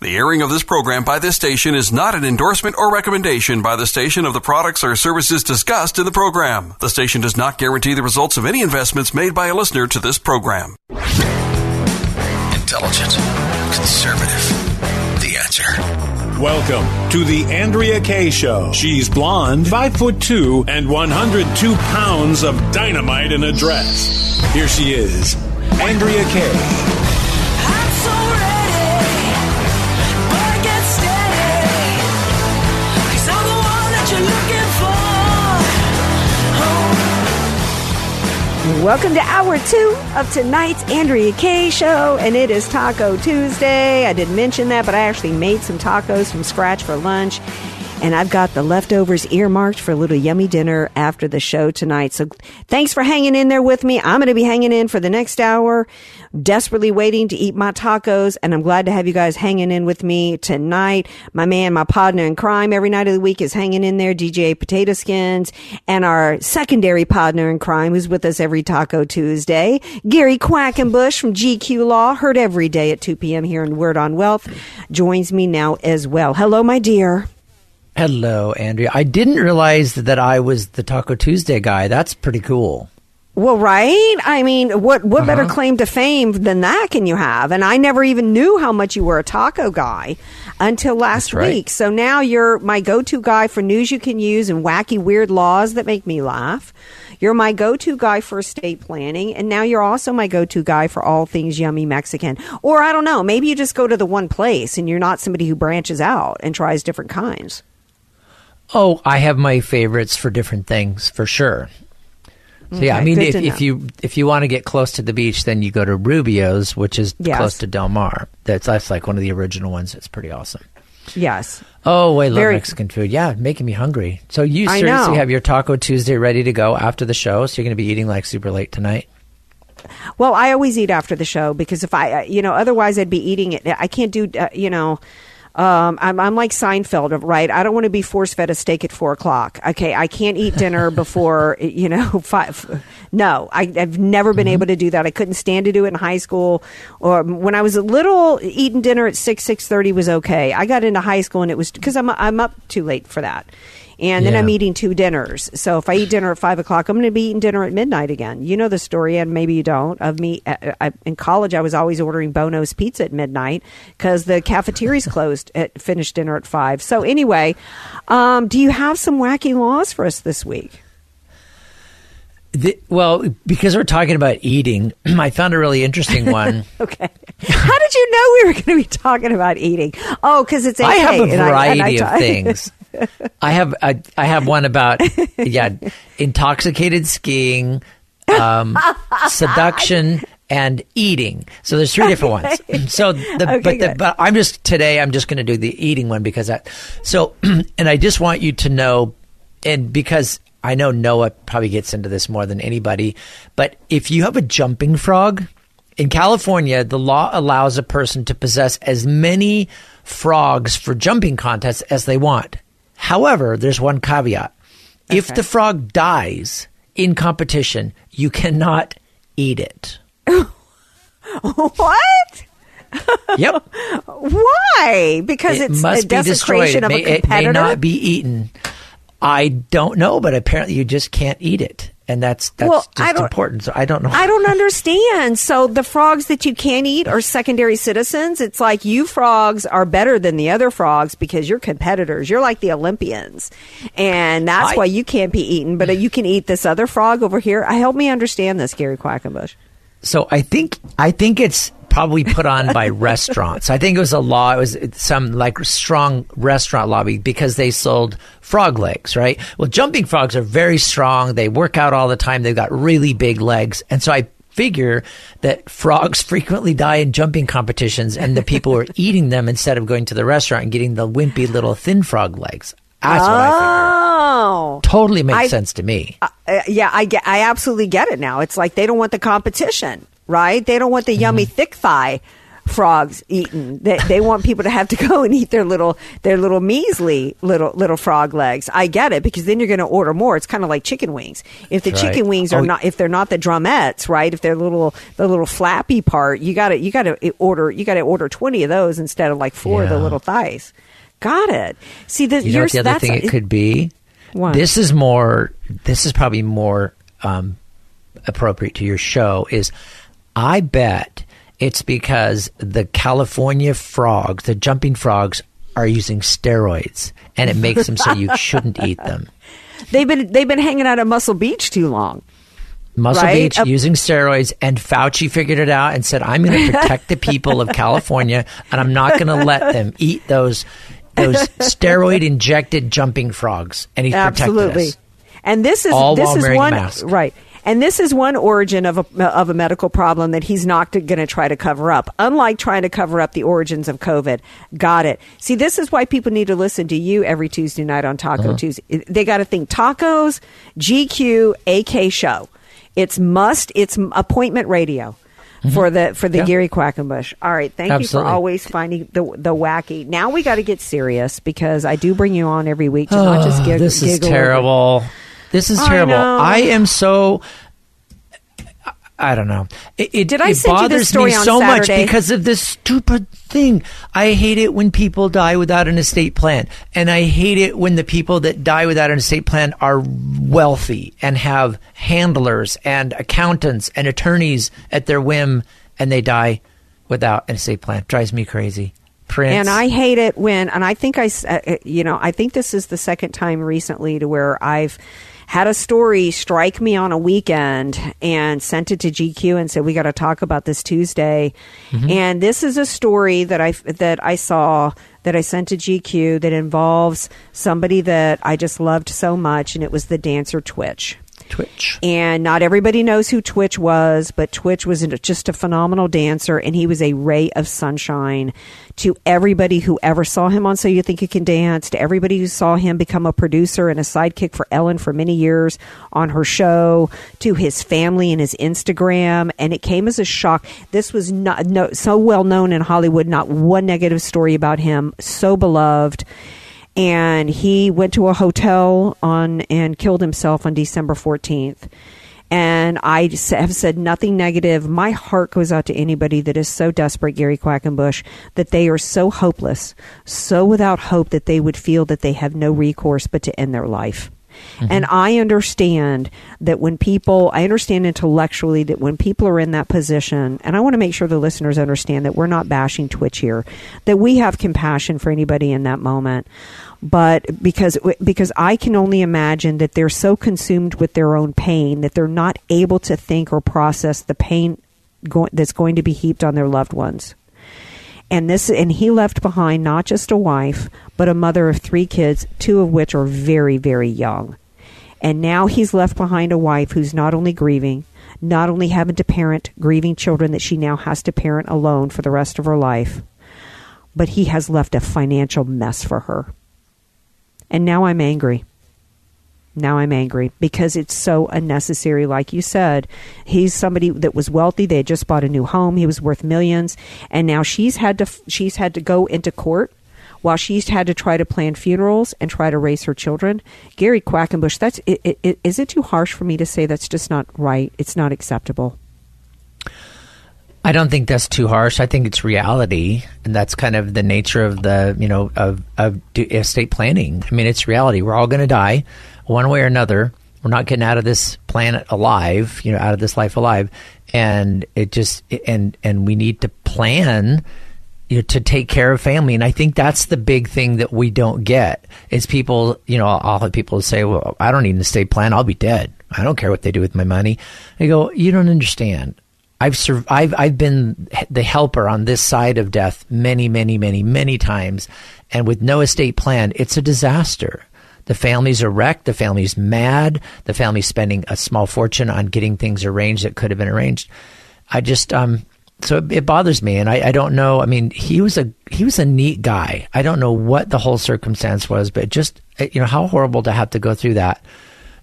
The airing of this program by this station is not an endorsement or recommendation by the station of the products or services discussed in the program. The station does not guarantee the results of any investments made by a listener to this program. Intelligent. Conservative. The Answer. Welcome to the Andrea Kay Show. She's blonde, 5'2", and 102 pounds of dynamite in a dress. Here she is, Andrea Kay. Welcome to Hour 2 of tonight's Andrea Kay Show, and it is Taco Tuesday. I didn't mention that, but I actually made some tacos from scratch for lunch, and I've got the leftovers earmarked for a little yummy dinner after the show tonight. So thanks for hanging in there with me. I'm going to be hanging in for the next hour, desperately waiting to eat my tacos, and I'm glad to have you guys hanging in with me tonight. My man, my partner in crime every night of the week is hanging in there, DJ Potato Skins, and our secondary partner in crime who's with us every Taco Tuesday, Gary Quackenbush from GQ Law, heard every day at 2 p.m. here in Word on Wealth, joins me now as well. Hello, my dear. Hello, Andrea. I didn't realize that I was the Taco Tuesday guy. That's pretty cool. Well, right? I mean, what better claim to fame than that can you have? And I never even knew how much you were a taco guy until last week. So now you're my go-to guy for news you can use and wacky, weird laws that make me laugh. You're my go-to guy for estate planning, and now you're also my go-to guy for all things yummy Mexican. Or, I don't know, maybe you just go to the one place and you're not somebody who branches out and tries different kinds. Oh, I have my favorites for different things, for sure. So, yeah, okay, I mean, if you want to get close to the beach, then you go to Rubio's, which is close to Del Mar. That's like one of the original ones. That's pretty awesome. Yes. Oh, I love Mexican food. Yeah, making me hungry. So you seriously have your Taco Tuesday ready to go after the show, so you're going to be eating like super late tonight? Well, I always eat after the show because if I, otherwise I'd be eating it. I can't do, I'm like Seinfeld, right? I don't want to be force-fed a steak at 4 o'clock. Okay, I can't eat dinner before, 5. No, I've never been able to do that. I couldn't stand to do it in high school. Or when I was a little, eating dinner at 6:30 was okay. I got into high school and it was because I'm up too late for that. And then I'm eating 2 dinners. So if I eat dinner at 5 o'clock, I'm going to be eating dinner at midnight again. You know the story, and maybe you don't, of me. In college, I was always ordering Bono's pizza at midnight because the cafeteria's closed at finished dinner at 5. So anyway, do you have some wacky laws for us this week? Well, because we're talking about eating, I found a really interesting one. Okay. How did you know we were going to be talking about eating? Oh, because it's 8 I have a variety of things. I have one about intoxicated skiing, seduction, and eating. So there's 3 different ones. So I'm just going to do the eating one because and I just want you to know, and because I know Noah probably gets into this more than anybody, but if you have a jumping frog in California, the law allows a person to possess as many frogs for jumping contests as they want. However, there's one caveat. Okay. If the frog dies in competition, you cannot eat it. What? Yep. Why? Because it's must a desecration be destroyed. Of a competitor? It may not be eaten. I don't know, but apparently you just can't eat it. And that's important. So I don't know. I don't understand. So the frogs that you can't eat are secondary citizens. It's like you frogs are better than the other frogs because you're competitors. You're like the Olympians. And that's why you can't be eaten. But you can eat this other frog over here. Help me understand this, Gary Quackenbush. So I think it's probably put on by restaurants. I think it was a law. It was some like strong restaurant lobby because they sold frog legs, right? Well, jumping frogs are very strong. They work out all the time. They've got really big legs. And so I figure that frogs frequently die in jumping competitions and the people are eating them instead of going to the restaurant and getting the wimpy little thin frog legs. That's what I figured. Totally makes sense to me. Yeah, I absolutely get it now. It's like they don't want the competition, right? They don't want the yummy thick thigh frogs eaten. They want people to have to go and eat their little measly little frog legs. I get it, because then you're going to order more. It's kind of like chicken wings. If the chicken wings are not, if they're not the drumettes, right? If they're the little flappy part, you got to order 20 of those instead of like four of the little thighs. Got it. See, you know what the other thing it could be? What? This is probably more appropriate to your show is, I bet it's because the California frogs, the jumping frogs, are using steroids, and it makes them so you shouldn't eat them. They've been hanging out at Muscle Beach too long. Muscle Beach, using steroids, and Fauci figured it out and said, I'm going to protect the people of California, and I'm not going to let them eat those steroid-injected jumping frogs. And he's protected us. And this is all this while is wearing one, a mask. Right. And this is one origin of a medical problem that he's not going to try to cover up, unlike trying to cover up the origins of COVID. Got it. See, this is why people need to listen to you every Tuesday night on Taco Tuesday. They got to think tacos, GQ, AK show. It's appointment radio for the Gary Quackenbush. All right. Thank you for always finding the wacky. Now we got to get serious, because I do bring you on every week to not just giggle. This is terrible. This is terrible. I am so... I don't know. It bothers me so much because of this stupid thing. I hate it when people die without an estate plan. And I hate it when the people that die without an estate plan are wealthy and have handlers and accountants and attorneys at their whim, and they die without an estate plan. It drives me crazy. Prince. And I hate it when, and I think I think this is the second time recently to where I've had a story strike me on a weekend and sent it to GQ and said, we got to talk about this Tuesday. Mm-hmm. And this is a story that I saw that I sent to GQ that involves somebody that I just loved so much. And it was the dancer Twitch. And not everybody knows who Twitch was, but Twitch was just a phenomenal dancer, and he was a ray of sunshine to everybody who ever saw him on So You Think You Can Dance, to everybody who saw him become a producer and a sidekick for Ellen for many years on her show, to his family and his Instagram. And it came as a shock. This was so well known in Hollywood, not one negative story about him, so beloved. And he went to a hotel and killed himself on December 14th. And I have said nothing negative. My heart goes out to anybody that is so desperate, Gary Quackenbush, that they are so hopeless, so without hope that they would feel that they have no recourse but to end their life. Mm-hmm. And I understand that when people, I understand intellectually that when people are in that position, and I want to make sure the listeners understand that we're not bashing Twitch here, that we have compassion for anybody in that moment. But because I can only imagine that they're so consumed with their own pain that they're not able to think or process the pain that's going to be heaped on their loved ones. And he left behind not just a wife, but a mother of 3 kids, 2 of which are very, very young. And now he's left behind a wife who's not only grieving, not only having to parent grieving children that she now has to parent alone for the rest of her life, but he has left a financial mess for her. And now I'm angry. Now I'm angry because it's so unnecessary. Like you said, he's somebody that was wealthy. They had just bought a new home. He was worth millions. And now she's had to go into court while she's had to try to plan funerals and try to raise her children. Gary Quackenbush, is it too harsh for me to say that's just not right? It's not acceptable. I don't think that's too harsh. I think it's reality, and that's kind of the nature of the, you know, of estate planning. I mean, it's reality. We're all going to die one way or another. We're not getting out of this planet alive, you know, out of this life alive. And it just and we need to plan, you know, to take care of family. And I think that's the big thing that we don't get is people, you know, I'll have people say, well, I don't need an estate plan. I'll be dead. I don't care what they do with my money. I go, you don't understand. I've been the helper on this side of death many, many, many, many times. And with no estate plan, it's a disaster. The families are wrecked. The family's mad. The family's spending a small fortune on getting things arranged that could have been arranged. I just, so it bothers me. And I don't know. I mean, he was a neat guy. I don't know what the whole circumstance was, but just, you know, how horrible to have to go through that.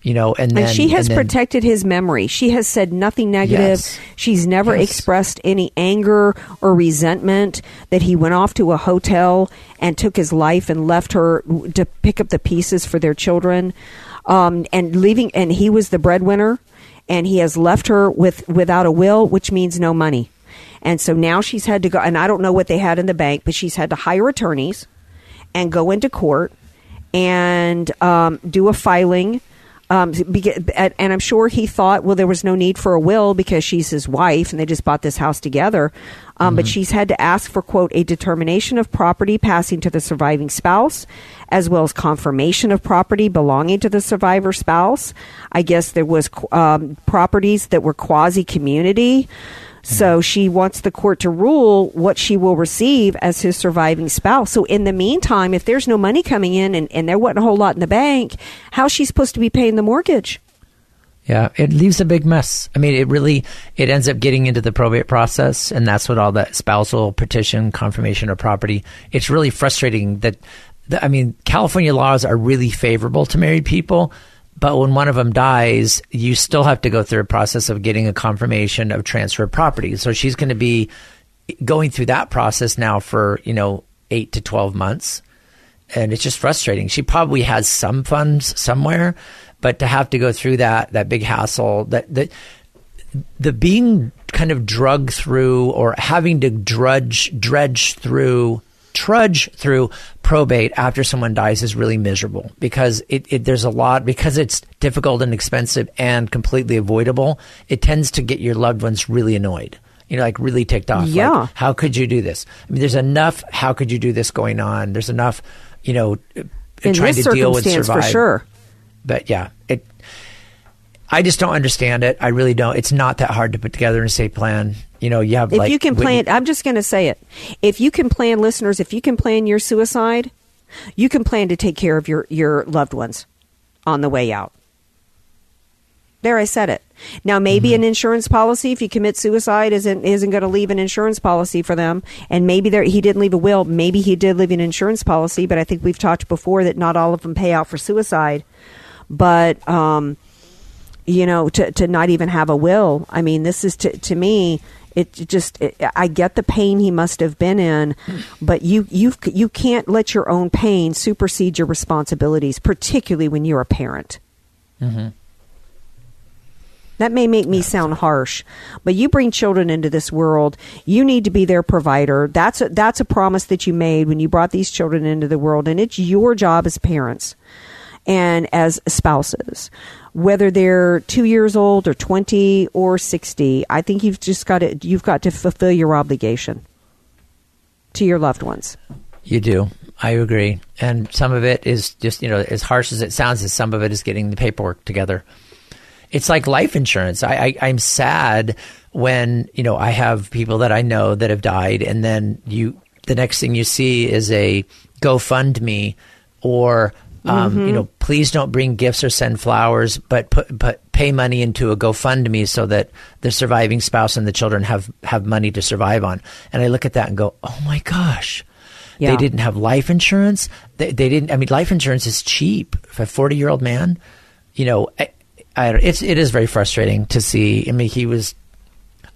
You know, and she has protected his memory. She has said nothing negative. Yes. She's never expressed any anger or resentment that he went off to a hotel and took his life and left her to pick up the pieces for their children, and leaving. And he was the breadwinner, and he has left her without a will, which means no money. And so now she's had to go. And I don't know what they had in the bank, but she's had to hire attorneys and go into court and do a filing. And I'm sure he thought, well, there was no need for a will because she's his wife and they just bought this house together. But she's had to ask for, quote, a determination of property passing to the surviving spouse, as well as confirmation of property belonging to the survivor spouse. I guess there was properties that were quasi-community. So she wants the court to rule what she will receive as his surviving spouse. So in the meantime, if there's no money coming in and there wasn't a whole lot in the bank, how's she supposed to be paying the mortgage? Yeah, it leaves a big mess. I mean, it ends up getting into the probate process, and that's what all that spousal petition, confirmation of property. It's really frustrating that, I mean, California laws are really favorable to married people. But when one of them dies, you still have to go through a process of getting a confirmation of transfer of property. So she's going to be going through that process now for, you know, 8 to 12 months. And it's just frustrating. She probably has some funds somewhere, but to have to go through that big hassle, the being kind of drugged through or having to trudge through probate after someone dies is really miserable because because it's difficult and expensive and completely avoidable. It tends to get your loved ones really annoyed, you know, like really ticked off. Yeah. Like, how could you do this? I mean, there's enough. How could you do this going on? There's enough, you know, in trying to deal with survive. For sure. But yeah, I just don't understand it. I really don't. It's not that hard to put together an estate plan. You know, you have if you can plan, I'm just going to say it. If you can plan, listeners, if you can plan your suicide, you can plan to take care of your loved ones on the way out. There, I said it. Now, maybe an insurance policy, if you commit suicide, isn't going to leave an insurance policy for them. And maybe he didn't leave a will. Maybe he did leave an insurance policy. But I think we've talked before that not all of them pay out for suicide. But you know, to not even have a will. I mean, this is to me, I get the pain he must have been in, but you can't let your own pain supersede your responsibilities, particularly when you're a parent. Mm-hmm. That may make me sound harsh, but you bring children into this world. You need to be their provider. That's a promise that you made when you brought these children into the world, and it's your job as parents and as spouses. Whether they're 2 years old or 20 or 60, I think you've got to fulfill your obligation to your loved ones. You do. I agree. And some of it is just, you know, as harsh as it sounds, is some of it is getting the paperwork together. It's like life insurance. I'm sad when, you know, I have people that I know that have died, and then the next thing you see is a GoFundMe or you know, please don't bring gifts or send flowers, but pay money into a GoFundMe so that the surviving spouse and the children have money to survive on. And I look at that and go, oh my gosh, they didn't have life insurance. They didn't. I mean, life insurance is cheap for a 40-year-old man. You know, it is very frustrating to see. I mean,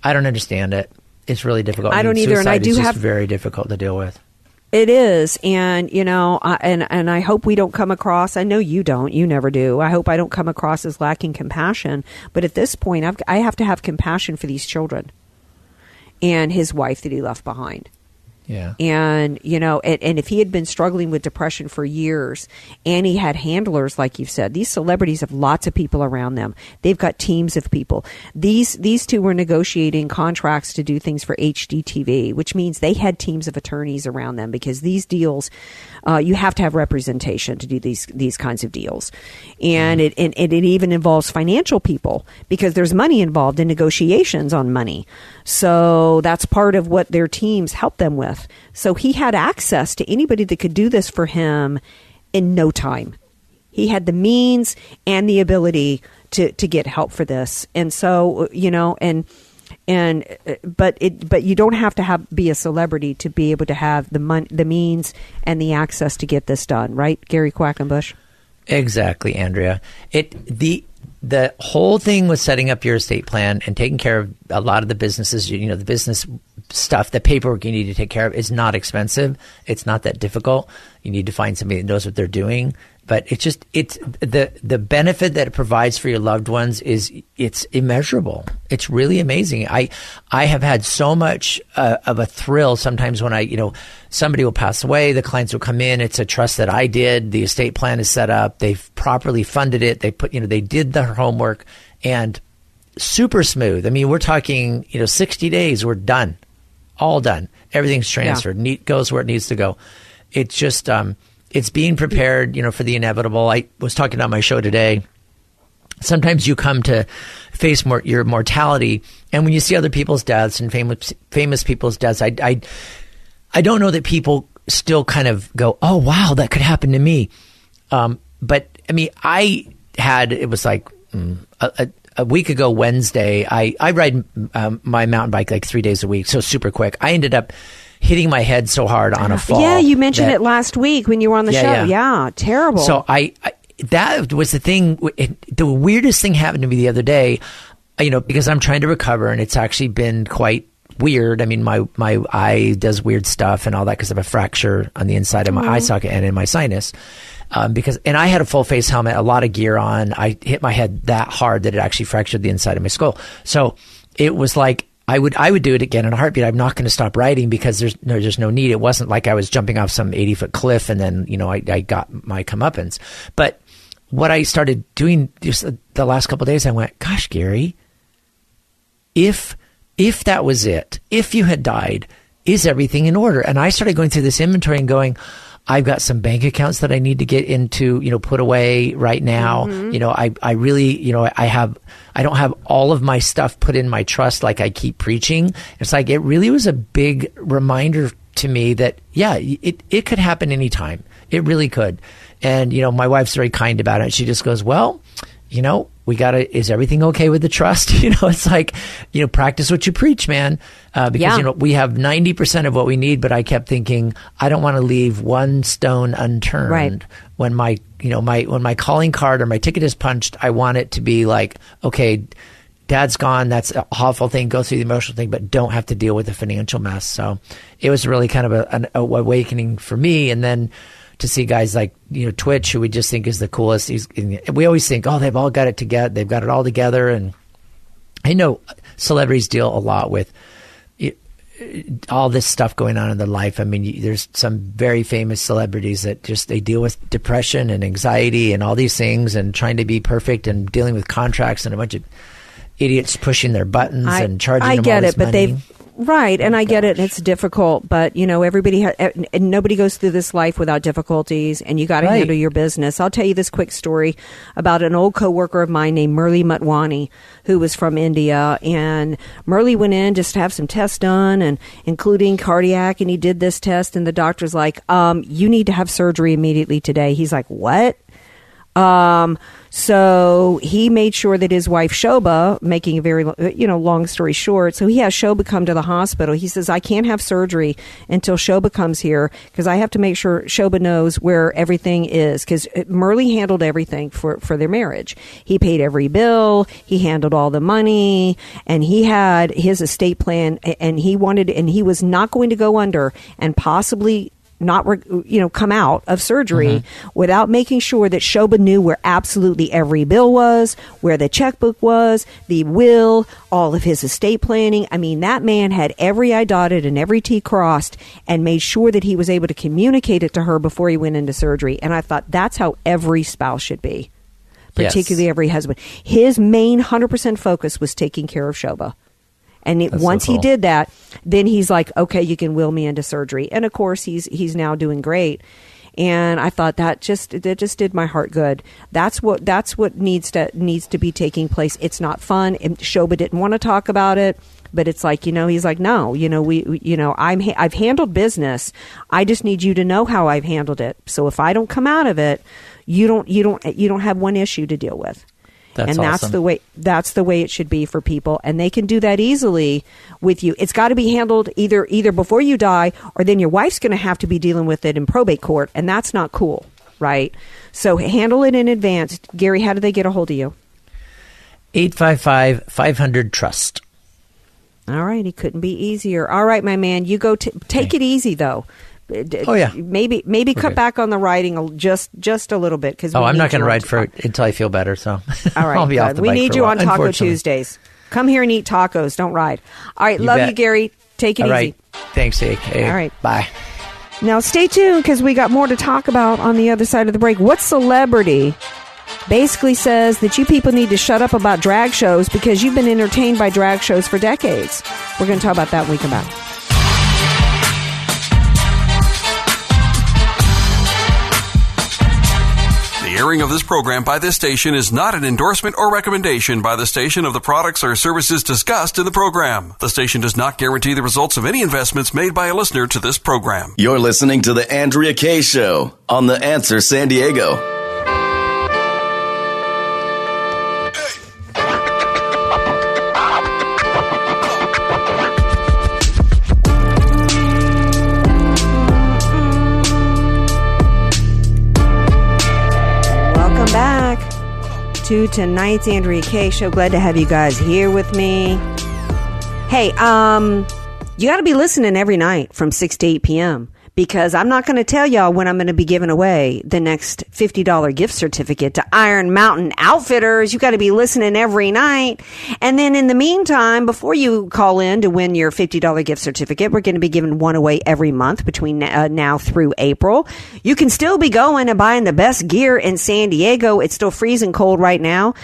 I don't understand it. It's really difficult. I don't either, and I do have very difficult to deal with. It is. And, you know, and I hope we don't come across, I know you don't, you never do. I hope I don't come across as lacking compassion. But at this point, I have to have compassion for these children and his wife that he left behind. Yeah. And, you know, and if he had been struggling with depression for years and he had handlers, like you've said, these celebrities have lots of people around them. They've got teams of people. These two were negotiating contracts to do things for HDTV, which means they had teams of attorneys around them because these deals, you have to have representation to do these kinds of deals. And it even involves financial people because there's money involved in negotiations on money. So that's part of what their teams help them with. So he had access to anybody that could do this for him in no time. He had the means and the ability to get help for this. And so, you know, but you don't have to be a celebrity to be able to have the money, the means, and the access to get this done, right, Gary Quackenbush? Exactly, Andrea. The whole thing was setting up your estate plan and taking care of a lot of the businesses. You know, the business stuff, the paperwork you need to take care of is not expensive. It's not that difficult. You need to find somebody that knows what they're doing. But it's just the benefit that it provides for your loved ones is it's immeasurable. It's really amazing. I have had so much of a thrill sometimes when somebody will pass away, the clients will come in. It's a trust that I did. The estate plan is set up. They've properly funded it. They put they did their homework, and super smooth. I mean, we're talking 60 days. We're done, all done. Everything's transferred. Yeah. Goes where it needs to go. It's just it's being prepared, for the inevitable. I was talking on my show today. Sometimes you come to face your mortality, and when you see other people's deaths and famous people's deaths, I don't know that people still kind of go, "Oh, wow, that could happen to me." But I mean, a week ago Wednesday, I ride my mountain bike like 3 days a week, so super quick. I ended up hitting my head so hard on a fall. Yeah, you mentioned it last week when you were on the show. Yeah, terrible. So I that was the thing. The weirdest thing happened to me the other day, because I'm trying to recover, and it's actually been quite weird. I mean, my eye does weird stuff and all that because of a fracture on the inside of my eye socket and in my sinus. And I had a full face helmet, a lot of gear on. I hit my head that hard that it actually fractured the inside of my skull. So it was like, I would do it again in a heartbeat. I'm not going to stop riding because there's no need. It wasn't like I was jumping off some 80-foot cliff and then I got my comeuppance. But what I started doing just the last couple of days, I went, "Gosh, Gary, if that was it, if you had died, is everything in order?" And I started going through this inventory and going, I've got some bank accounts that I need to get into, put away right now. Mm-hmm. I really, I don't have all of my stuff put in my trust like I keep preaching. It's like, it really was a big reminder to me that, yeah, it could happen anytime. It really could. And, my wife's very kind about it. She just goes, "Well, is everything okay with the trust?" It's like, practice what you preach, man. We have 90% of what we need, but I kept thinking, I don't want to leave one stone unturned. Right. When my calling card or my ticket is punched, I want it to be like, okay, Dad's gone. That's an awful thing. Go through the emotional thing, but don't have to deal with the financial mess. So it was really kind of an awakening for me. And then to see guys like Twitch, who we just think is the coolest. We always think, oh, they've all got it together. They've got it all together. And I know celebrities deal a lot with all this stuff going on in their life. I mean, there's some very famous celebrities that just they deal with depression and anxiety and all these things, and trying to be perfect and dealing with contracts and a bunch of idiots pushing their buttons and charging them all this money. Right, and I get it, and it's difficult, but everybody and nobody goes through this life without difficulties, and you got to handle your business. I'll tell you this quick story about an old coworker of mine named Murli Mutwani, who was from India, and Murli went in just to have some tests done, and including cardiac, and he did this test, and the doctor's like, "You need to have surgery immediately today." He's like, "What?" So he made sure that his wife Shoba, making a very, long story short, so he has Shoba come to the hospital. He says, "I can't have surgery until Shoba comes here because I have to make sure Shoba knows where everything is," because Murli handled everything for their marriage. He paid every bill. He handled all the money, and he had his estate plan, and he was not going to go under and possibly not come out of surgery without making sure that Shoba knew where absolutely every bill was, where the checkbook was, the will, all of his estate planning. I mean, that man had every I dotted and every T crossed and made sure that he was able to communicate it to her before he went into surgery. And I thought that's how every spouse should be, particularly every husband. His main 100% focus was taking care of Shoba. And once he did that, then he's like, "Okay, you can will me into surgery." And of course, he's now doing great. And I thought that just did my heart good. That's what needs to be taking place. It's not fun. And Shoba didn't want to talk about it. But it's like, he's like, no, I've handled business. I just need you to know how I've handled it. So if I don't come out of it, you don't have one issue to deal with. That's the way it should be for people. And they can do that easily with you. It's got to be handled either before you die, or then your wife's going to have to be dealing with it in probate court. And that's not cool. Right. So handle it in advance. Gary, how do they get a hold of you? 855-500-TRUST. All right. It couldn't be easier. All right, my man. You go take it easy, though. Oh, yeah. Maybe cut back on the writing just a little bit. Because I'm not going to ride until I feel better. So all right, I'll be off the bike. We need you on Taco Tuesdays. Come here and eat tacos. Don't ride. All right. Love you, Gary. Take it easy. All right. Thanks, AK. All right. Bye. Now, stay tuned because we got more to talk about on the other side of the break. What celebrity basically says that you people need to shut up about drag shows because you've been entertained by drag shows for decades? We're going to talk about that when we come back. The airing of this program by this station is not an endorsement or recommendation by the station of the products or services discussed in the program. The station does not guarantee the results of any investments made by a listener to this program. You're listening to The Andrea Kay Show on The Answer San Diego. To tonight's Andrea Kay Show. Glad to have you guys here with me. Hey, you got to be listening every night from 6 to 8 p.m. because I'm not going to tell y'all when I'm going to be giving away the next $50 gift certificate to Iron Mountain Outfitters. You got to be listening every night. And then in the meantime, before you call in to win your $50 gift certificate, we're going to be giving one away every month between now through April. You can still be going and buying the best gear in San Diego. It's still freezing cold right now.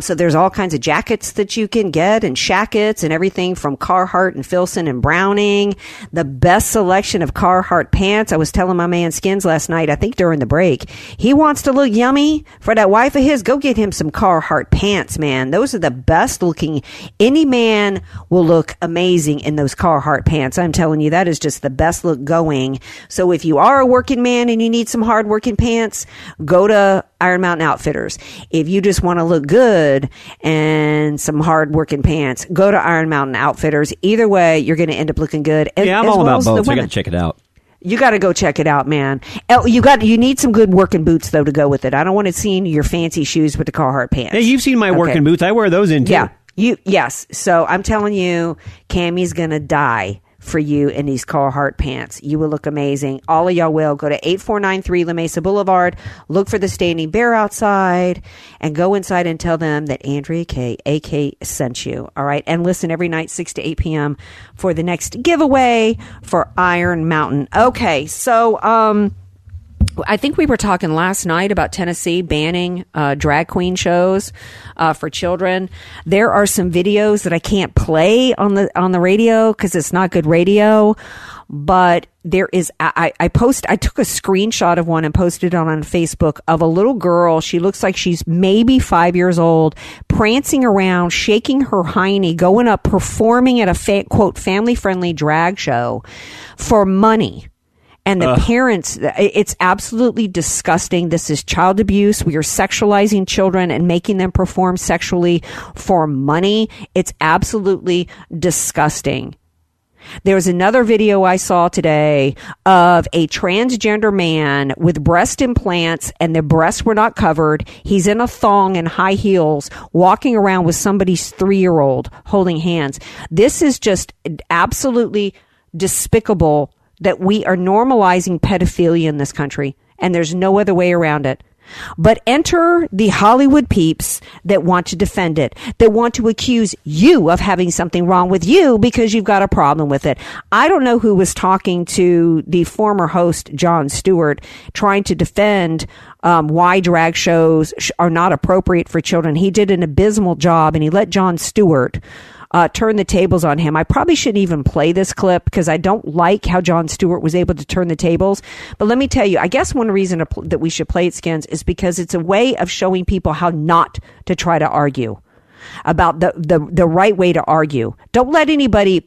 So there's all kinds of jackets that you can get, and shackets, and everything from Carhartt and Filson and Browning. The best selection of Carhartt pants. I was telling my man Skins last night, I think during the break, he wants to look yummy for that wife of his. Go get him some Carhartt pants, man. Those are the best looking. Any man will look amazing in those Carhartt pants. I'm telling you, that is just the best look going. So if you are a working man and you need some hard working pants, go to Iron Mountain Outfitters. If you just want to look good and some hard working pants, go to Iron Mountain Outfitters. Either way, you're going to end up looking good. Yeah, I'm all about both. I got to check it out. You got to go check it out, man. You need some good working boots, though, to go with it. I don't want to see your fancy shoes with the Carhartt pants. Yeah, you've seen my working boots. I wear those in, too. Yeah. Yes. So I'm telling you, Cammy's going to die for you in these Carhartt pants. You will look amazing. All of y'all will. Go to 8493 La Mesa Boulevard. Look for the Standing Bear outside and go inside and tell them that Andrea Kay, AK, sent you. All right. And listen every night, 6 to 8 p.m. for the next giveaway for Iron Mountain. Okay. So, I think we were talking last night about Tennessee banning drag queen shows for children. There are some videos that I can't play on the radio because it's not good radio. But there is, I took a screenshot of one and posted it on Facebook of a little girl. She looks like she's maybe 5 years old, prancing around, shaking her hiney, going up, performing at a quote family friendly drag show for money. And the parents, it's absolutely disgusting. This is child abuse. We are sexualizing children and making them perform sexually for money. It's absolutely disgusting. There was another video I saw today of a transgender man with breast implants, and their breasts were not covered. He's in a thong and high heels, walking around with somebody's 3-year-old holding hands. This is just absolutely despicable, that we are normalizing pedophilia in this country, and there's no other way around it. But enter the Hollywood peeps that want to defend it, that want to accuse you of having something wrong with you because you've got a problem with it. I don't know who was talking to the former host, Jon Stewart, trying to defend why drag shows are not appropriate for children. He did an abysmal job, and he let Jon Stewart turn the tables on him. I probably shouldn't even play this clip because I don't like how Jon Stewart was able to turn the tables. But let me tell you, I guess one reason that we should play it, Skins, is because it's a way of showing people how not to try to argue about the right way to argue. Don't let anybody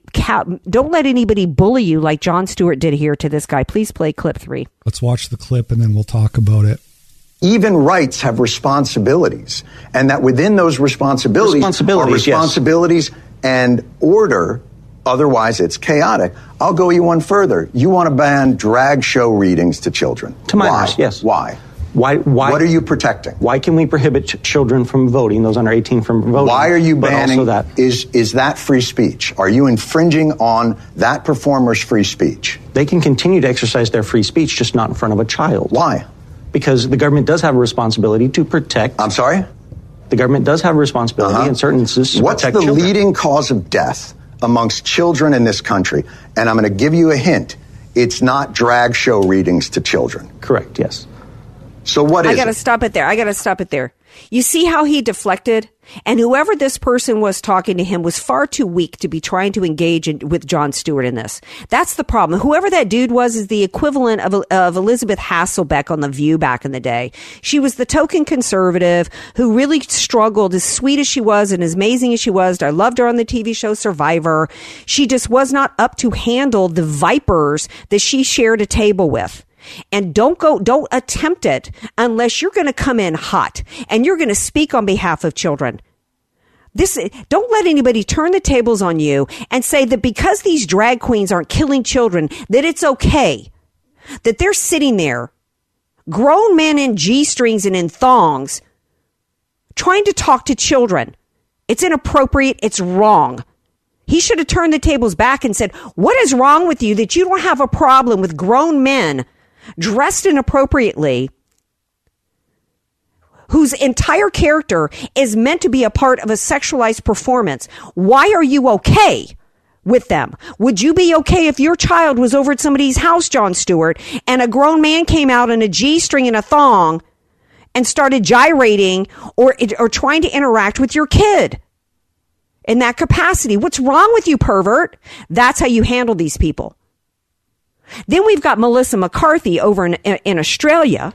bully you like Jon Stewart did here to this guy. Please play clip 3. Let's watch the clip and then we'll talk about it. Even rights have responsibilities, and that within those responsibilities yes. and order, otherwise it's chaotic. I'll go you one further. You want to ban drag show readings to children. To minors, yes. Why? What are you protecting? Why can we prohibit children from voting, those under 18 from voting? Why are you banning that? Is that free speech? Are you infringing on that performer's free speech? They can continue to exercise their free speech, just not in front of a child. Why? Because the government does have a responsibility to protect... I'm sorry? The government does have a responsibility in certain instances to protect children. What's the leading cause of death amongst children in this country? And I'm going to give you a hint. It's not drag show readings to children. Correct, yes. So what is it? I got to stop it there. You see how he deflected? And whoever this person was talking to him was far too weak to be trying to engage with Jon Stewart in this. That's the problem. Whoever that dude was is the equivalent of Elizabeth Hasselbeck on The View back in the day. She was the token conservative who really struggled, as sweet as she was and as amazing as she was. I loved her on the TV show Survivor. She just was not up to handle the vipers that she shared a table with. And don't attempt it unless you're going to come in hot and you're going to speak on behalf of children. Don't let anybody turn the tables on you and say that because these drag queens aren't killing children, that it's okay, that they're sitting there, grown men in G-strings and in thongs, trying to talk to children. It's inappropriate. It's wrong. He should have turned the tables back and said, what is wrong with you that you don't have a problem with grown men dressed inappropriately, whose entire character is meant to be a part of a sexualized performance? Why are you okay with them? Would you be okay if your child was over at somebody's house, Jon Stewart, and a grown man came out in a G-string and a thong and started gyrating or trying to interact with your kid in that capacity? What's wrong with you, pervert? That's how you handle these people. Then we've got Melissa McCarthy over in Australia.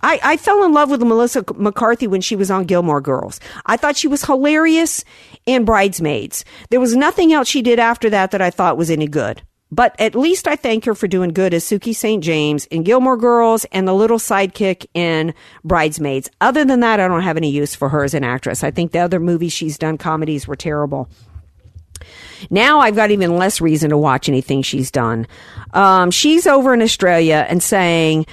I fell in love with Melissa McCarthy when she was on Gilmore Girls. I thought she was hilarious in Bridesmaids. There was nothing else she did after that I thought was any good. But at least I thank her for doing good as Suki St. James in Gilmore Girls and the little sidekick in Bridesmaids. Other than that, I don't have any use for her as an actress. I think the other movies she's done, comedies, were terrible. Now I've got even less reason to watch anything she's done. She's over in Australia and saying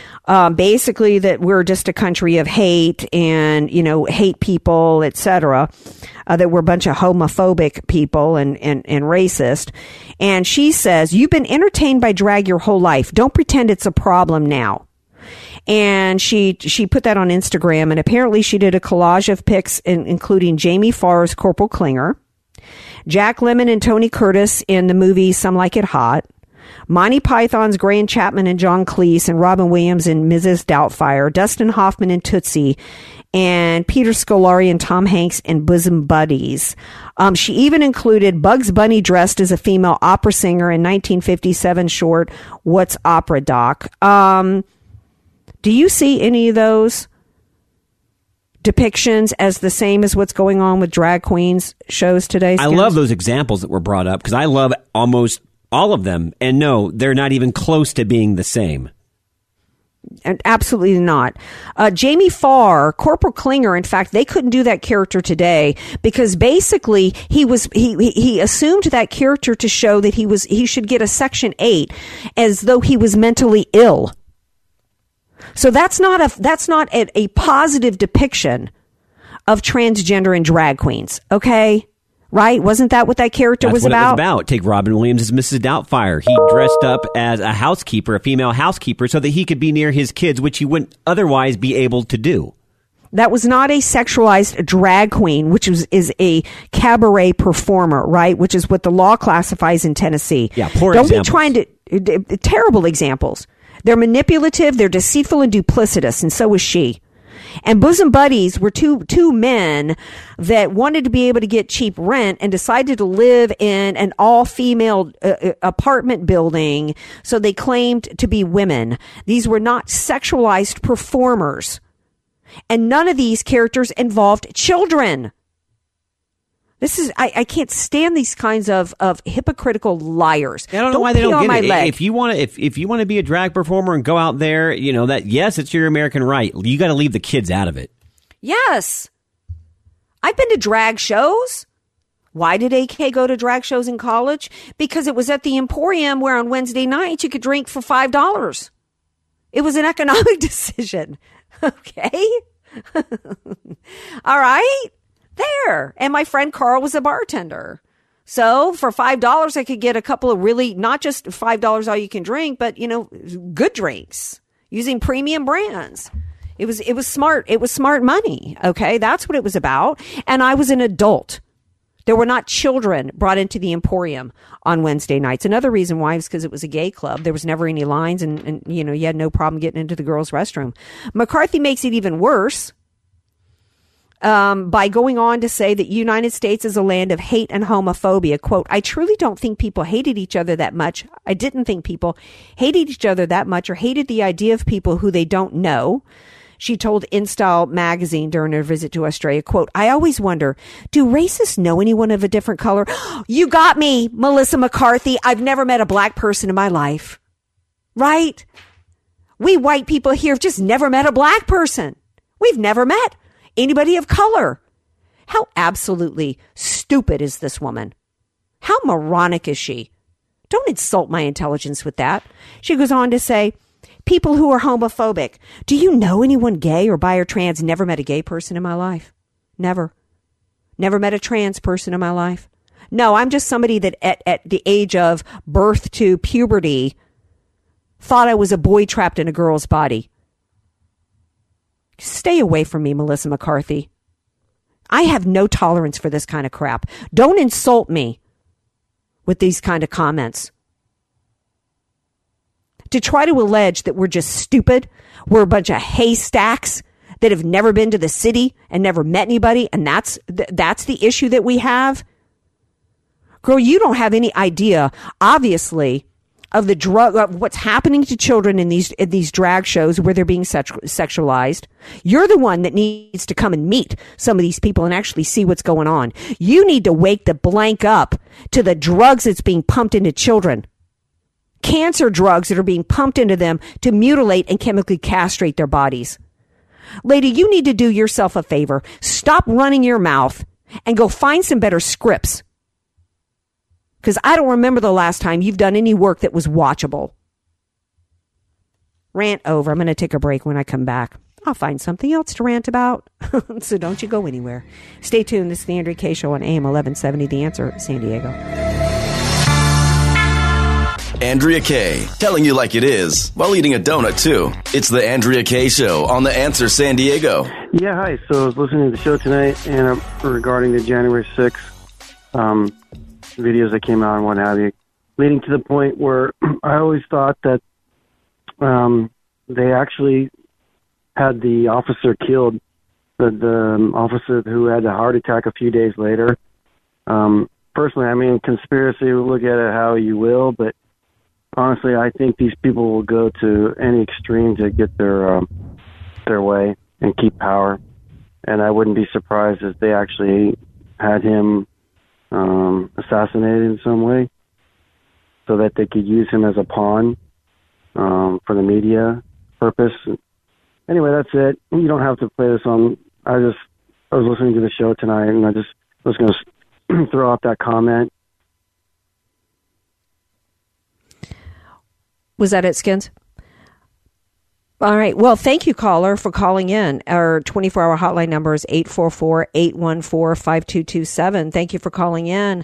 basically that we're just a country of hate and, you know, hate people, etc. That we're a bunch of homophobic people and racist. And she says, you've been entertained by drag your whole life. Don't pretend it's a problem now. And she put that on Instagram, and apparently she did a collage of pics including Jamie Farr's Corporal Klinger, Jack Lemmon and Tony Curtis in the movie Some Like It Hot, Monty Python's Gray and Chapman and John Cleese, and Robin Williams and Mrs. Doubtfire, Dustin Hoffman and Tootsie, and Peter Scolari and Tom Hanks in Bosom Buddies. She even included Bugs Bunny dressed as a female opera singer in 1957 short What's Opera, Doc? Do you see any of those depictions as the same as what's going on with drag queens shows today, Skins? I love those examples that were brought up because I love almost all of them. And no, they're not even close to being the same. And absolutely not. Jamie Farr, Corporal Klinger, in fact, they couldn't do that character today because basically he assumed that character to show that he should get a Section 8 as though he was mentally ill. So that's not a positive depiction of transgender and drag queens, okay? Right? Wasn't that what that character was about? That's what it was about. Take Robin Williams as Mrs. Doubtfire. He dressed up as a housekeeper, a female housekeeper, so that he could be near his kids, which he wouldn't otherwise be able to do. That was not a sexualized drag queen, which is a cabaret performer, right? Which is what the law classifies in Tennessee. Yeah, poor examples. Don't be trying to... terrible examples. They're manipulative, they're deceitful and duplicitous, and so is she. And Bosom Buddies were two men that wanted to be able to get cheap rent and decided to live in an all-female apartment building, so they claimed to be women. These were not sexualized performers. And none of these characters involved children. This is, I can't stand these kinds of hypocritical liars. I don't know why they don't get it. If you want to be a drag performer and go out there, you know that, yes, it's your American right. You got to leave the kids out of it. Yes. I've been to drag shows. Why did AK go to drag shows in college? Because it was at the Emporium where on Wednesday nights you could drink for $5. It was an economic decision. Okay. All right. There. And my friend Carl was a bartender. So for $5, I could get a couple of really, not just $5 all you can drink, but, you know, good drinks using premium brands. It was smart. It was smart money. Okay. That's what it was about. And I was an adult. There were not children brought into the Emporium on Wednesday nights. Another reason why is because it was a gay club. There was never any lines and, you know, you had no problem getting into the girls' restroom. McCarthy makes it even worse. By going on to say that United States is a land of hate and homophobia. Quote, I truly don't think people hated each other that much. I didn't think people hated each other that much or hated the idea of people who they don't know. She told InStyle magazine during her visit to Australia, quote, I always wonder, do racists know anyone of a different color? You got me, Melissa McCarthy. I've never met a black person in my life. Right? We white people here have just never met a black person. We've never met anybody of color. How absolutely stupid is this woman? How moronic is she? Don't insult my intelligence with that. She goes on to say, people who are homophobic. Do you know anyone gay or bi or trans? Never met a gay person in my life. Never. Never met a trans person in my life. No, I'm just somebody that at the age of birth to puberty thought I was a boy trapped in a girl's body. Stay away from me, Melissa McCarthy. I have no tolerance for this kind of crap. Don't insult me with these kind of comments. To try to allege that we're just stupid, we're a bunch of haystacks that have never been to the city and never met anybody, and that's the issue that we have. Girl, you don't have any idea, obviously, of the drug, of what's happening to children in these drag shows where they're being sexualized. You're the one that needs to come and meet some of these people and actually see what's going on. You need to wake the blank up to the drugs that's being pumped into children. Cancer drugs that are being pumped into them to mutilate and chemically castrate their bodies. Lady, you need to do yourself a favor. Stop running your mouth and go find some better scripts. Because I don't remember the last time you've done any work that was watchable. Rant over. I'm going to take a break. When I come back, I'll find something else to rant about. So don't you go anywhere. Stay tuned. This is the Andrea Kay Show on AM 1170. The Answer, San Diego. Andrea Kay, telling you like it is, while eating a donut, too. It's the Andrea Kay Show on The Answer San Diego. Yeah, hi. So I was listening to the show tonight, and regarding the January 6th videos that came out and what have you, leading to the point where I always thought that they actually had the officer killed, the officer who had a heart attack a few days later. Personally, I mean, conspiracy, we'll look at it how you will, but honestly, I think these people will go to any extreme to get their way and keep power. And I wouldn't be surprised if they actually had him assassinated in some way so that they could use him as a pawn for the media purpose. Anyway, that's it. You don't have to play this on. I was listening to the show tonight, and I just was going to throw out that comment. Was that it, Skins? All right. Well, thank you, caller, for calling in. Our 24-hour hotline number is 844-814-5227. Thank you for calling in.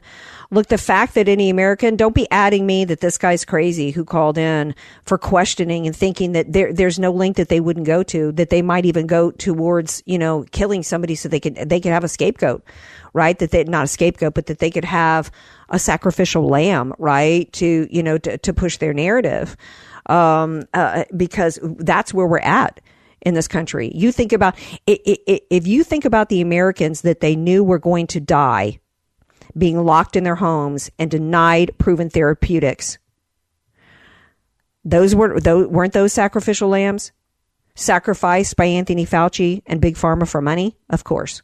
Look, the fact that any American, don't be adding me that this guy's crazy who called in for questioning and thinking that there's no link that they wouldn't go to, that they might even go towards, you know, killing somebody so they could have a scapegoat, right? That they, not a scapegoat, but that they could have a sacrificial lamb, right? To, you know, to push their narrative. Because that's where we're at. in this country. You think about, if you think about the Americans that they knew were going to die being locked in their homes and denied proven therapeutics, weren't those sacrificial lambs sacrificed by Anthony Fauci and Big Pharma for money? Of course.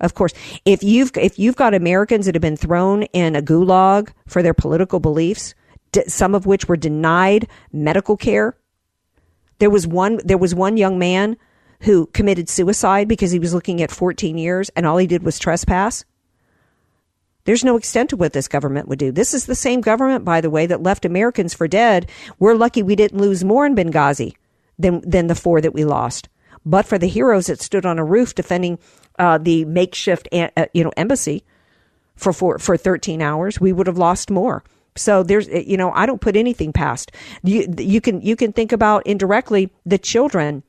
Of course. If you've got Americans that have been thrown in a gulag for their political beliefs, some of which were denied medical care. There was one young man who committed suicide because he was looking at 14 years and all he did was trespass. There's no extent to what this government would do. This is the same government, by the way, that left Americans for dead. We're lucky we didn't lose more in Benghazi than the four that we lost. But for the heroes that stood on a roof defending the makeshift embassy for 13 hours, we would have lost more. So there's, I don't put anything past. You can think about indirectly the children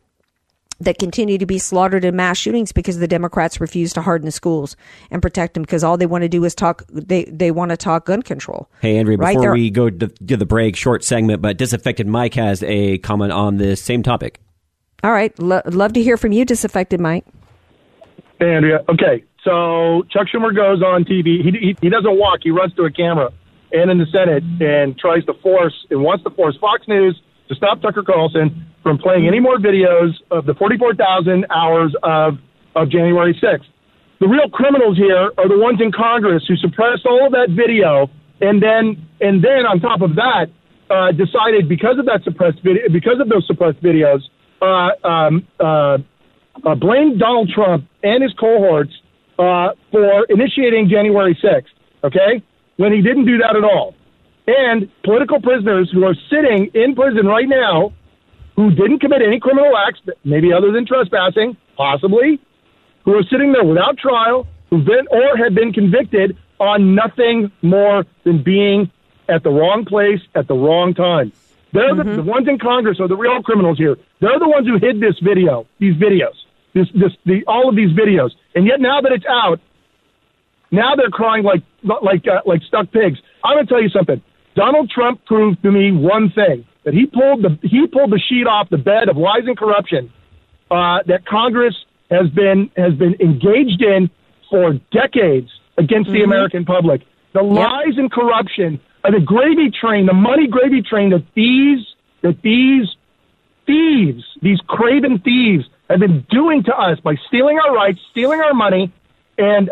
that continue to be slaughtered in mass shootings because the Democrats refuse to harden the schools and protect them because all they want to do is talk. They want to talk gun control. Hey, Andrea, right? Before we go to do the break, short segment, but Disaffected Mike has a comment on this same topic. All right. Love to hear from you, Disaffected Mike. Hey, Andrea. Okay. So Chuck Schumer goes on TV. He doesn't walk. He runs to a camera. And in the Senate, and wants to force Fox News to stop Tucker Carlson from playing any more videos of the 44,000 hours of January 6th. The real criminals here are the ones in Congress who suppressed all of that video, and then on top of that, decided because of that suppressed video, because of those suppressed videos, blamed Donald Trump and his cohorts for initiating January 6th. Okay. When he didn't do that at all. And political prisoners who are sitting in prison right now who didn't commit any criminal acts, maybe other than trespassing, possibly, who are sitting there without trial, who've been or have been convicted on nothing more than being at the wrong place at the wrong time. They're the ones in Congress are the real criminals here. They're the ones who hid this video, these videos, all of these videos. And yet now that it's out, now they're crying like stuck pigs. I'm going to tell you something. Donald Trump proved to me one thing, that he pulled the sheet off the bed of lies and corruption that Congress has been engaged in for decades against the American public. The lies and corruption are the gravy train, the money gravy train that these thieves, these craven thieves, have been doing to us by stealing our rights, stealing our money, and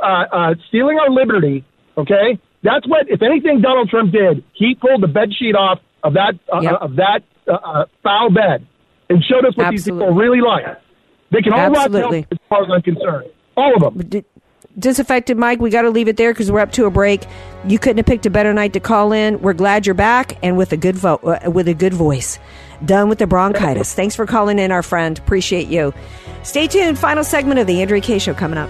stealing our liberty, okay? That's what, if anything, Donald Trump did. He pulled the bedsheet off of that foul bed and showed us what these people really like. They can all rot down as far as I'm concerned. All of them. Disaffected Mike, we got to leave it there because we're up to a break. You couldn't have picked a better night to call in. We're glad you're back and with a good voice. Done with the bronchitis. Thanks for calling in, our friend. Appreciate you. Stay tuned. Final segment of the Andrea Kay Show coming up.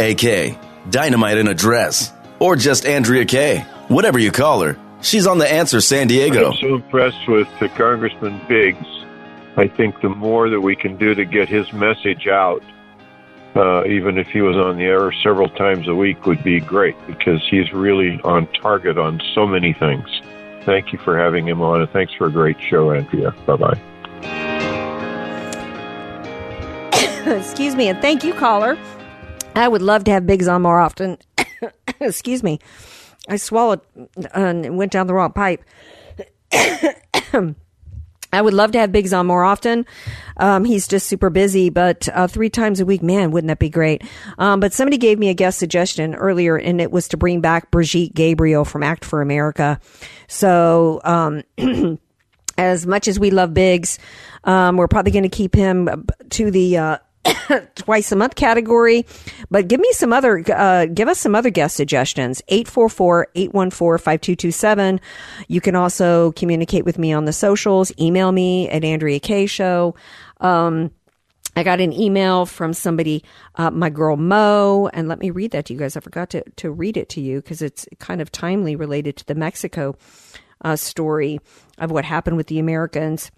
AK, Dynamite in a Dress, or just Andrea Kay, whatever you call her. She's on The Answer San Diego. I'm so impressed with Congressman Biggs. I think the more that we can do to get his message out, even if he was on the air several times a week, would be great because he's really on target on so many things. Thank you for having him on, and thanks for a great show, Andrea. Bye-bye. Excuse me, and thank you, caller. I would love to have Biggs on more often. Excuse me. I swallowed and went down the wrong pipe. I would love to have Biggs on more often. He's just super busy, but 3 times a week, man, wouldn't that be great? But somebody gave me a guest suggestion earlier, and it was to bring back Brigitte Gabriel from Act for America. So as much as we love Biggs, we're probably going to keep him to the twice a month category, but give us some other guest suggestions. 844-814-5227. You can also communicate with me on the socials. Email me at Andrea Kay Show. I got an email from somebody, my girl Mo, and let me read that to you guys. I forgot to read it to you because it's kind of timely related to the Mexico story of what happened with the Americans.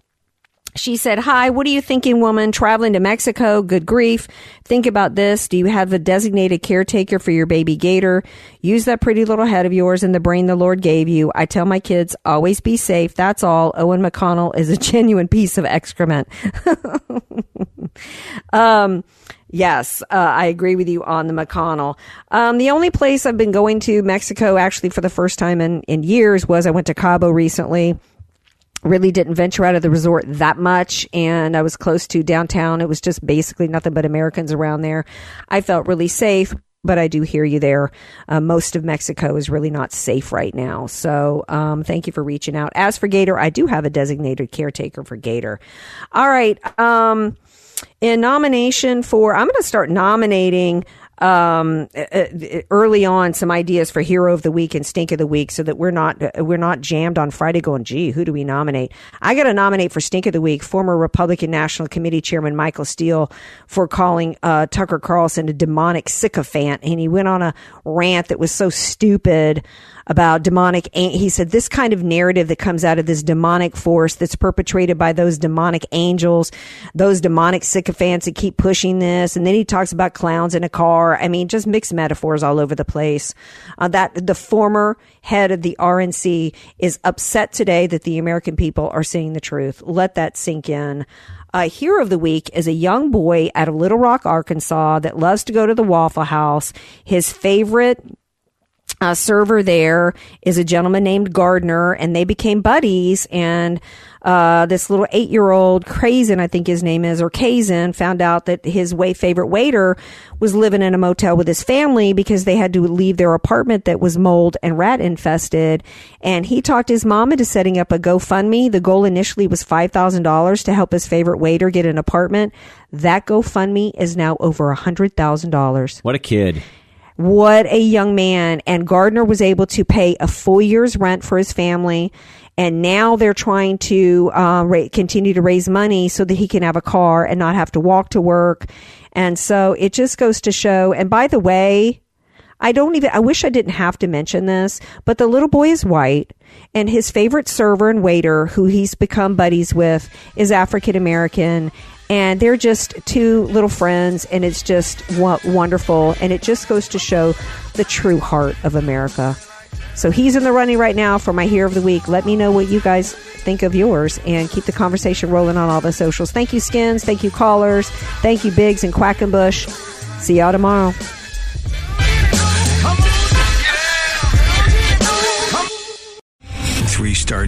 She said, hi, what are you thinking, woman? Traveling to Mexico? Good grief. Think about this. Do you have a designated caretaker for your baby gator? Use that pretty little head of yours and the brain the Lord gave you. I tell my kids, always be safe. That's all. Owen McConnell is a genuine piece of excrement. Yes, I agree with you on the McConnell. The only place I've been going to Mexico actually for the first time in years was I went to Cabo recently. Really didn't venture out of the resort that much, and I was close to downtown. It was just basically nothing but Americans around there. I felt really safe, but I do hear you there. Most of Mexico is really not safe right now. So thank you for reaching out. As for Gator, I do have a designated caretaker for Gator. All right. In nomination for, I'm going to start nominating early on some ideas for Hero of the Week and Stink of the Week, so that we're not jammed on Friday going, gee, who do we nominate? I got to nominate for Stink of the Week former Republican National Committee Chairman Michael Steele for calling Tucker Carlson a demonic sycophant, and he went on a rant that was so stupid about demonic. He said, this kind of narrative that comes out of this demonic force that's perpetrated by those demonic angels, those demonic sycophants that keep pushing this. And then he talks about clowns in a car. I mean, just mixed metaphors all over the place. That the former head of the RNC is upset today that the American people are seeing the truth. Let that sink in. Hero of the Week is a young boy out of Little Rock, Arkansas that loves to go to the Waffle House. His favorite server there is a gentleman named Gardner, and they became buddies. And this little 8-year-old Krazen, I think his name is, or Kazen, found out that his favorite waiter was living in a motel with his family because they had to leave their apartment that was mold and rat infested. And he talked his mom into setting up a GoFundMe. The goal initially was $5,000 to help his favorite waiter get an apartment. That GoFundMe is now over $100,000. What a kid. What a young man. And Gardner was able to pay a full year's rent for his family. And now they're trying to continue to raise money so that he can have a car and not have to walk to work. And so it just goes to show. And by the way, I wish I didn't have to mention this, but the little boy is white, and his favorite server and waiter who he's become buddies with is African American. And they're just two little friends, and it's just wonderful. And it just goes to show the true heart of America. So he's in the running right now for my Hero of the Week. Let me know what you guys think of yours, and keep the conversation rolling on all the socials. Thank you, Skins. Thank you, callers. Thank you, Biggs and Quackenbush. See y'all tomorrow. Three-star